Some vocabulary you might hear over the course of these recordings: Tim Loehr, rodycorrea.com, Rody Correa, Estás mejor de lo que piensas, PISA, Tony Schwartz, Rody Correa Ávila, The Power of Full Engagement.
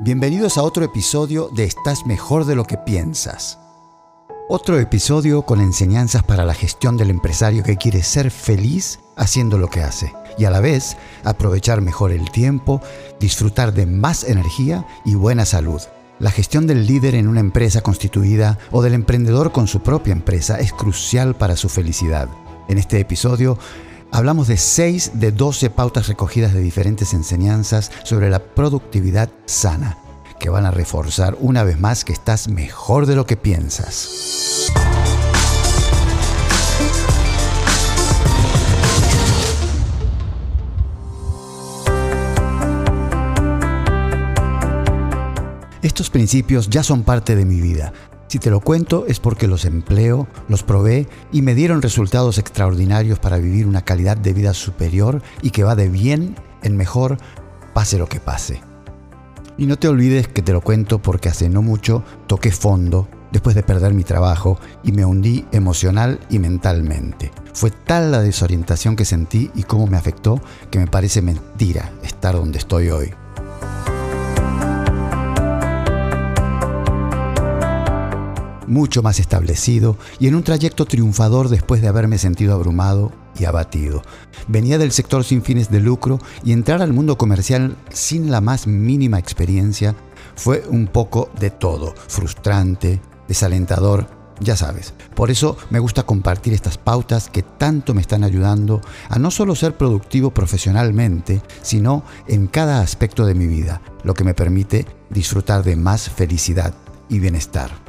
Bienvenidos a otro episodio de Estás mejor de lo que piensas. Otro episodio con enseñanzas para la gestión del empresario que quiere ser feliz haciendo lo que hace y a la vez aprovechar mejor el tiempo, disfrutar de más energía y buena salud. La gestión del líder en una empresa constituida o del emprendedor con su propia empresa es crucial para su felicidad. En este episodio hablamos de 6 de 12 pautas recogidas de diferentes enseñanzas sobre la productividad sana, que van a reforzar una vez más que estás mejor de lo que piensas. Estos principios ya son parte de mi vida. Si te lo cuento es porque los empleo, los probé y me dieron resultados extraordinarios para vivir una calidad de vida superior y que va de bien en mejor, pase lo que pase. Y no te olvides que te lo cuento porque hace no mucho toqué fondo después de perder mi trabajo y me hundí emocional y mentalmente. Fue tal la desorientación que sentí y cómo me afectó que me parece mentira estar donde estoy hoy. Mucho más establecido y en un trayecto triunfador después de haberme sentido abrumado y abatido. Venía del sector sin fines de lucro y entrar al mundo comercial sin la más mínima experiencia fue un poco de todo, frustrante, desalentador, ya sabes. Por eso me gusta compartir estas pautas que tanto me están ayudando a no solo ser productivo profesionalmente, sino en cada aspecto de mi vida, lo que me permite disfrutar de más felicidad y bienestar.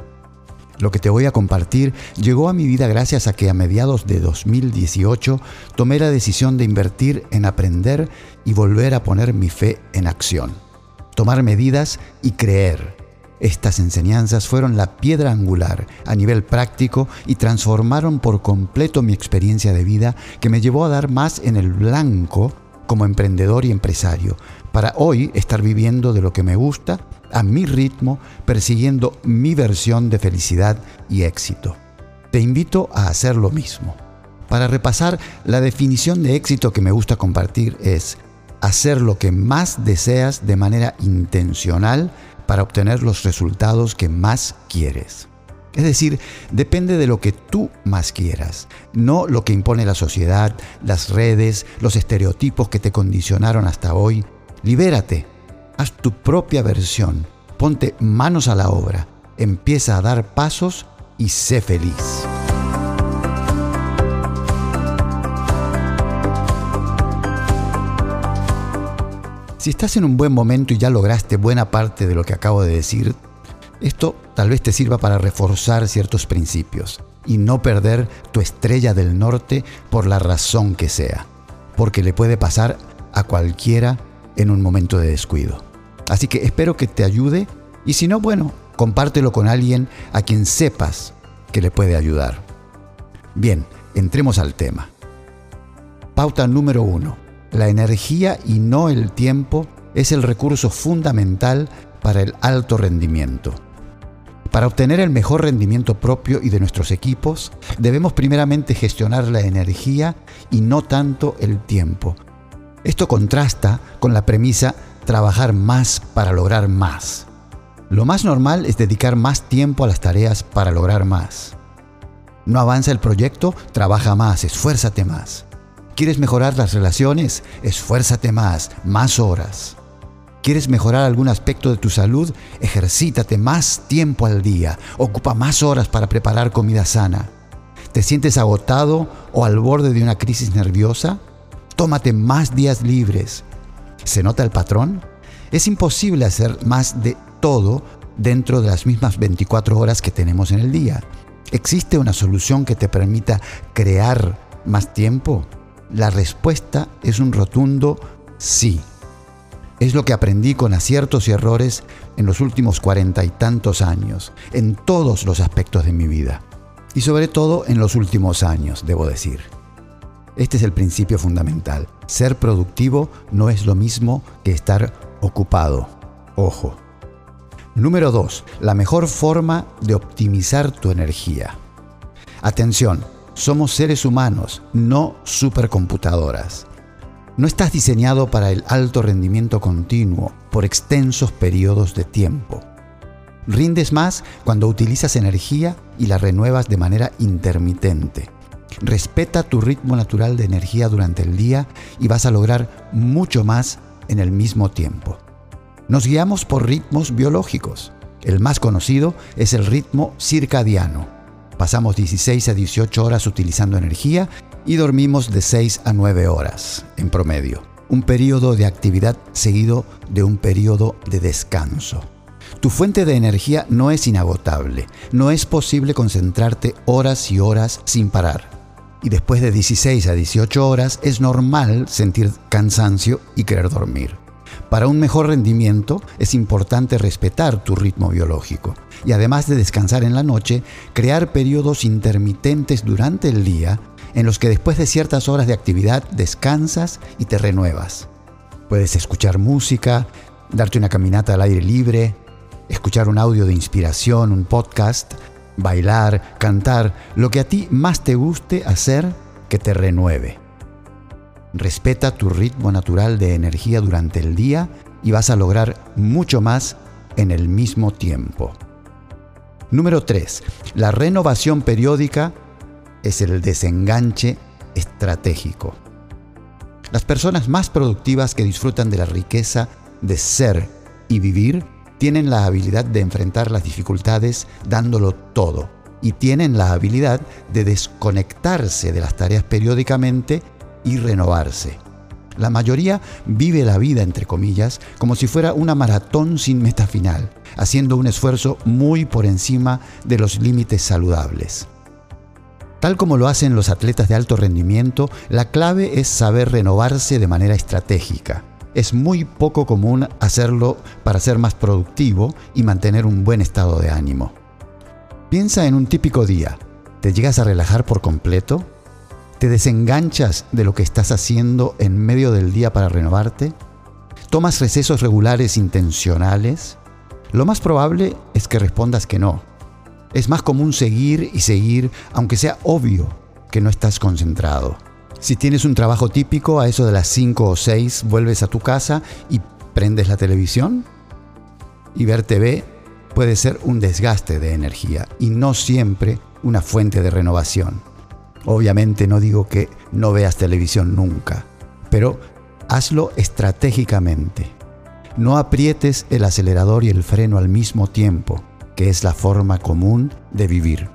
Lo que te voy a compartir llegó a mi vida gracias a que a mediados de 2018 tomé la decisión de invertir en aprender y volver a poner mi fe en acción. Tomar medidas y creer. Estas enseñanzas fueron la piedra angular a nivel práctico y transformaron por completo mi experiencia de vida que me llevó a dar más en el blanco como emprendedor y empresario, para hoy estar viviendo de lo que me gusta, a mi ritmo, persiguiendo mi versión de felicidad y éxito. Te invito a hacer lo mismo. Para repasar, la definición de éxito que me gusta compartir es hacer lo que más deseas de manera intencional para obtener los resultados que más quieres. Es decir, depende de lo que tú más quieras, no lo que impone la sociedad, las redes, los estereotipos que te condicionaron hasta hoy. Libérate, haz tu propia versión, ponte manos a la obra, empieza a dar pasos y sé feliz. Si estás en un buen momento y ya lograste buena parte de lo que acabo de decir, esto tal vez te sirva para reforzar ciertos principios y no perder tu estrella del norte por la razón que sea, porque le puede pasar a cualquiera en un momento de descuido. Así que espero que te ayude y si no, bueno, compártelo con alguien a quien sepas que le puede ayudar. Bien, entremos al tema. Pauta número 1. La energía y no el tiempo es el recurso fundamental para el alto rendimiento. Para obtener el mejor rendimiento propio y de nuestros equipos, debemos primeramente gestionar la energía y no tanto el tiempo. Esto contrasta con la premisa trabajar más para lograr más. Lo más normal es dedicar más tiempo a las tareas para lograr más. No avanza el proyecto, trabaja más, esfuérzate más. ¿Quieres mejorar las relaciones? Esfuérzate más, más horas. ¿Quieres mejorar algún aspecto de tu salud? Ejercítate más tiempo al día. Ocupa más horas para preparar comida sana. ¿Te sientes agotado o al borde de una crisis nerviosa? Tómate más días libres. ¿Se nota el patrón? Es imposible hacer más de todo dentro de las mismas 24 horas que tenemos en el día. ¿Existe una solución que te permita crear más tiempo? La respuesta es un rotundo sí. Es lo que aprendí con aciertos y errores en los últimos 40 y tantos años, en todos los aspectos de mi vida. Y sobre todo en los últimos años, debo decir. Este es el principio fundamental. Ser productivo no es lo mismo que estar ocupado. Ojo. Número 2. La mejor forma de optimizar tu energía. Atención, somos seres humanos, no supercomputadoras. No estás diseñado para el alto rendimiento continuo por extensos periodos de tiempo. Rindes más cuando utilizas energía y la renuevas de manera intermitente. Respeta tu ritmo natural de energía durante el día y vas a lograr mucho más en el mismo tiempo. Nos guiamos por ritmos biológicos. El más conocido es el ritmo circadiano. Pasamos 16 a 18 horas utilizando energía y dormimos de 6 a 9 horas en promedio. Un periodo de actividad seguido de un periodo de descanso. Tu fuente de energía no es inagotable. No es posible concentrarte horas y horas sin parar. Y después de 16 a 18 horas es normal sentir cansancio y querer dormir. Para un mejor rendimiento es importante respetar tu ritmo biológico y además de descansar en la noche, crear periodos intermitentes durante el día en los que después de ciertas horas de actividad descansas y te renuevas. Puedes escuchar música, darte una caminata al aire libre, escuchar un audio de inspiración, un podcast, bailar, cantar, lo que a ti más te guste hacer que te renueve. Respeta tu ritmo natural de energía durante el día y vas a lograr mucho más en el mismo tiempo. Número 3. La renovación periódica es el desenganche estratégico. Las personas más productivas que disfrutan de la riqueza de ser y vivir tienen la habilidad de enfrentar las dificultades dándolo todo y tienen la habilidad de desconectarse de las tareas periódicamente y renovarse. La mayoría vive la vida, entre comillas, como si fuera una maratón sin meta final, haciendo un esfuerzo muy por encima de los límites saludables. Tal como lo hacen los atletas de alto rendimiento, la clave es saber renovarse de manera estratégica. Es muy poco común hacerlo para ser más productivo y mantener un buen estado de ánimo. Piensa en un típico día. ¿Te llegas a relajar por completo? ¿Te desenganchas de lo que estás haciendo en medio del día para renovarte? ¿Tomas recesos regulares intencionales? Lo más probable es que respondas que no. Es más común seguir y seguir, aunque sea obvio que no estás concentrado. Si tienes un trabajo típico, a eso de las 5 o 6 vuelves a tu casa y prendes la televisión. Y ver TV puede ser un desgaste de energía y no siempre una fuente de renovación. Obviamente no digo que no veas televisión nunca, pero hazlo estratégicamente. No aprietes el acelerador y el freno al mismo tiempo, que es la forma común de vivir.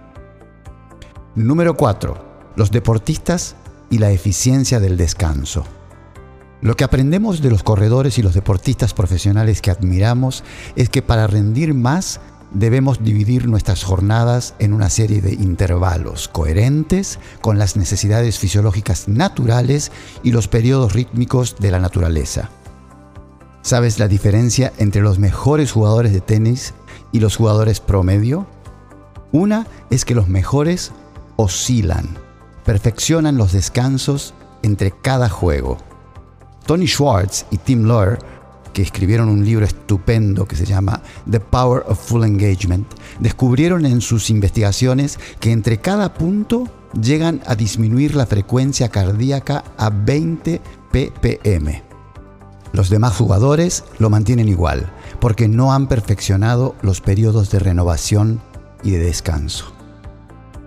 Número 4. Los deportistas y la eficiencia del descanso. Lo que aprendemos de los corredores y los deportistas profesionales que admiramos es que para rendir más, debemos dividir nuestras jornadas en una serie de intervalos coherentes con las necesidades fisiológicas naturales y los periodos rítmicos de la naturaleza. ¿Sabes la diferencia entre los mejores jugadores de tenis y los jugadores promedio? Una es que los mejores oscilan, perfeccionan los descansos entre cada juego. Tony Schwartz y Tim Loehr, que escribieron un libro estupendo que se llama The Power of Full Engagement, descubrieron en sus investigaciones que entre cada punto llegan a disminuir la frecuencia cardíaca a 20 ppm. Los demás jugadores lo mantienen igual, porque no han perfeccionado los periodos de renovación y de descanso.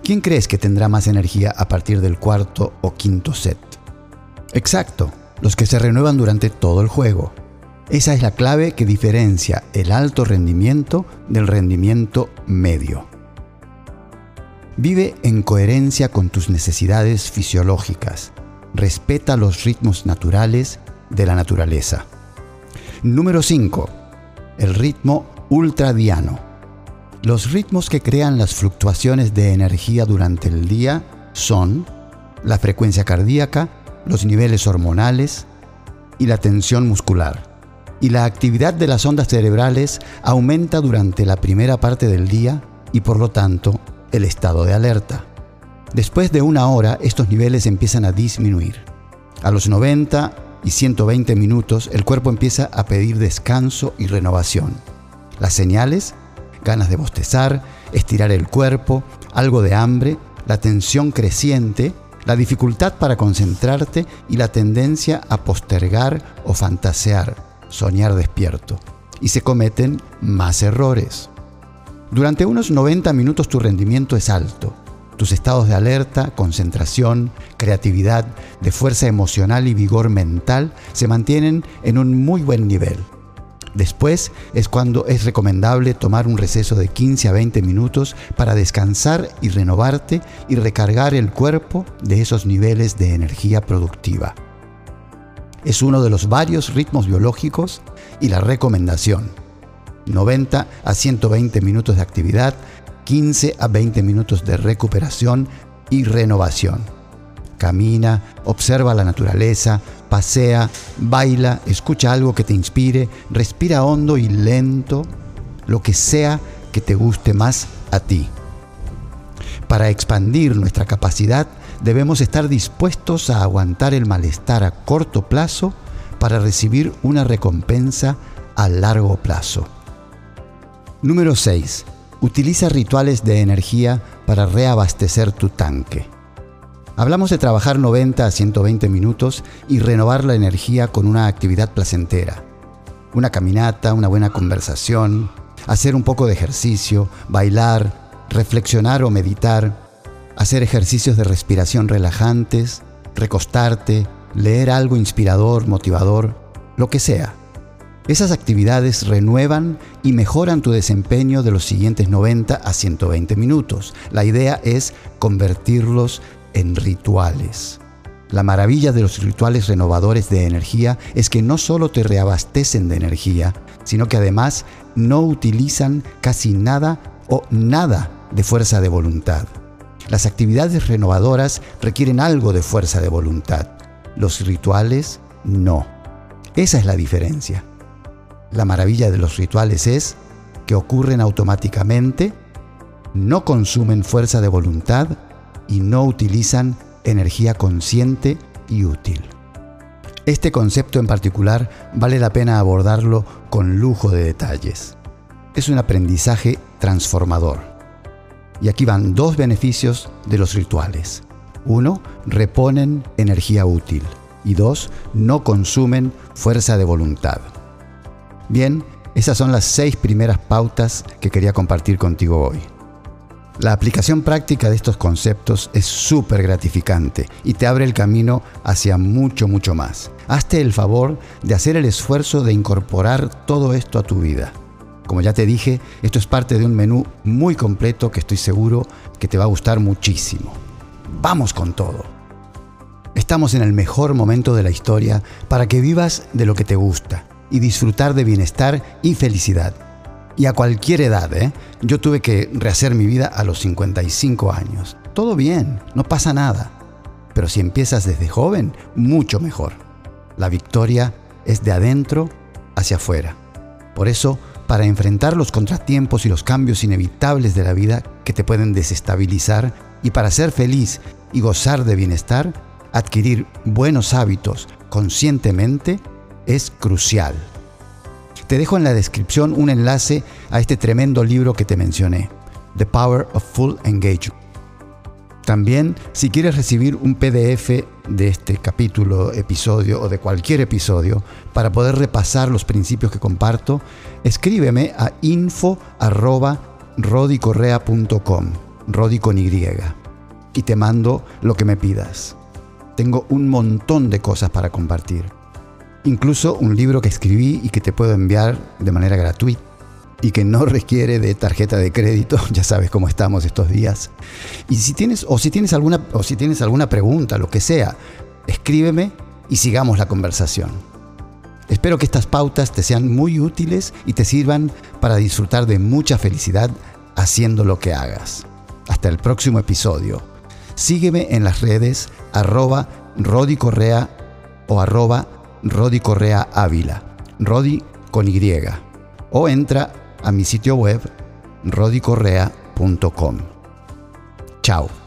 ¿Quién crees que tendrá más energía a partir del cuarto o quinto set? Exacto, los que se renuevan durante todo el juego. Esa es la clave que diferencia el alto rendimiento del rendimiento medio. Vive en coherencia con tus necesidades fisiológicas. Respeta los ritmos naturales de la naturaleza. Número 5. El ritmo ultradiano. Los ritmos que crean las fluctuaciones de energía durante el día son la frecuencia cardíaca, los niveles hormonales y la tensión muscular. Y la actividad de las ondas cerebrales aumenta durante la primera parte del día y por lo tanto el estado de alerta. Después de una hora estos niveles empiezan a disminuir. A los 90 y 120 minutos el cuerpo empieza a pedir descanso y renovación. Las señales, ganas de bostezar, estirar el cuerpo, algo de hambre, la tensión creciente, la dificultad para concentrarte y la tendencia a postergar o fantasear, soñar despierto. Y se cometen más errores. Durante unos 90 minutos tu rendimiento es alto. Tus estados de alerta, concentración, creatividad, de fuerza emocional y vigor mental se mantienen en un muy buen nivel. Después es cuando es recomendable tomar un receso de 15 a 20 minutos para descansar y renovarte y recargar el cuerpo de esos niveles de energía productiva. Es uno de los varios ritmos biológicos y la recomendación. 90 a 120 minutos de actividad, 15 a 20 minutos de recuperación y renovación. Camina, observa la naturaleza, pasea, baila, escucha algo que te inspire, respira hondo y lento, lo que sea que te guste más a ti. Para expandir nuestra capacidad, debemos estar dispuestos a aguantar el malestar a corto plazo para recibir una recompensa a largo plazo. Número 6. Utiliza rituales de energía para reabastecer tu tanque. Hablamos de trabajar 90 a 120 minutos y renovar la energía con una actividad placentera. Una caminata, una buena conversación, hacer un poco de ejercicio, bailar, reflexionar o meditar, hacer ejercicios de respiración relajantes, recostarte, leer algo inspirador, motivador, lo que sea. Esas actividades renuevan y mejoran tu desempeño de los siguientes 90 a 120 minutos. La idea es convertirlos en rituales. La maravilla de los rituales renovadores de energía es que no solo te reabastecen de energía, sino que además no utilizan casi nada o nada de fuerza de voluntad. Las actividades renovadoras requieren algo de fuerza de voluntad. Los rituales no. Esa es la diferencia. La maravilla de los rituales es que ocurren automáticamente, no consumen fuerza de voluntad y no utilizan energía consciente y útil. Este concepto en particular vale la pena abordarlo con lujo de detalles. Es un aprendizaje transformador. Y aquí van dos beneficios de los rituales. 1. Reponen energía útil. Y 2. No consumen fuerza de voluntad. Bien, esas son las 6 primeras pautas que quería compartir contigo hoy. La aplicación práctica de estos conceptos es súper gratificante y te abre el camino hacia mucho más. Hazte el favor de hacer el esfuerzo de incorporar todo esto a tu vida. Como ya te dije, esto es parte de un menú muy completo que estoy seguro que te va a gustar muchísimo. ¡Vamos con todo! Estamos en el mejor momento de la historia para que vivas de lo que te gusta y disfrutar de bienestar y felicidad. Y a cualquier edad, Yo tuve que rehacer mi vida a los 55 años. Todo bien, no pasa nada. Pero si empiezas desde joven, mucho mejor. La victoria es de adentro hacia afuera. Por eso, para enfrentar los contratiempos y los cambios inevitables de la vida que te pueden desestabilizar, y para ser feliz y gozar de bienestar, adquirir buenos hábitos conscientemente es crucial. Te dejo en la descripción un enlace a este tremendo libro que te mencioné, The Power of Full Engagement. También, si quieres recibir un PDF de este capítulo, episodio o de cualquier episodio para poder repasar los principios que comparto, escríbeme a info@rodycorrea.com, Rody con Y, y te mando lo que me pidas. Tengo un montón de cosas para compartir. Incluso un libro que escribí y que te puedo enviar de manera gratuita y que no requiere de tarjeta de crédito, ya sabes cómo estamos estos días. Y si tienes alguna pregunta, lo que sea, escríbeme y sigamos la conversación. Espero que estas pautas te sean muy útiles y te sirvan para disfrutar de mucha felicidad haciendo lo que hagas. Hasta el próximo episodio. Sígueme en las redes @Rody Correa o @Rody Correa Ávila, Rody con Y, o entra a mi sitio web rodycorrea.com. Chao.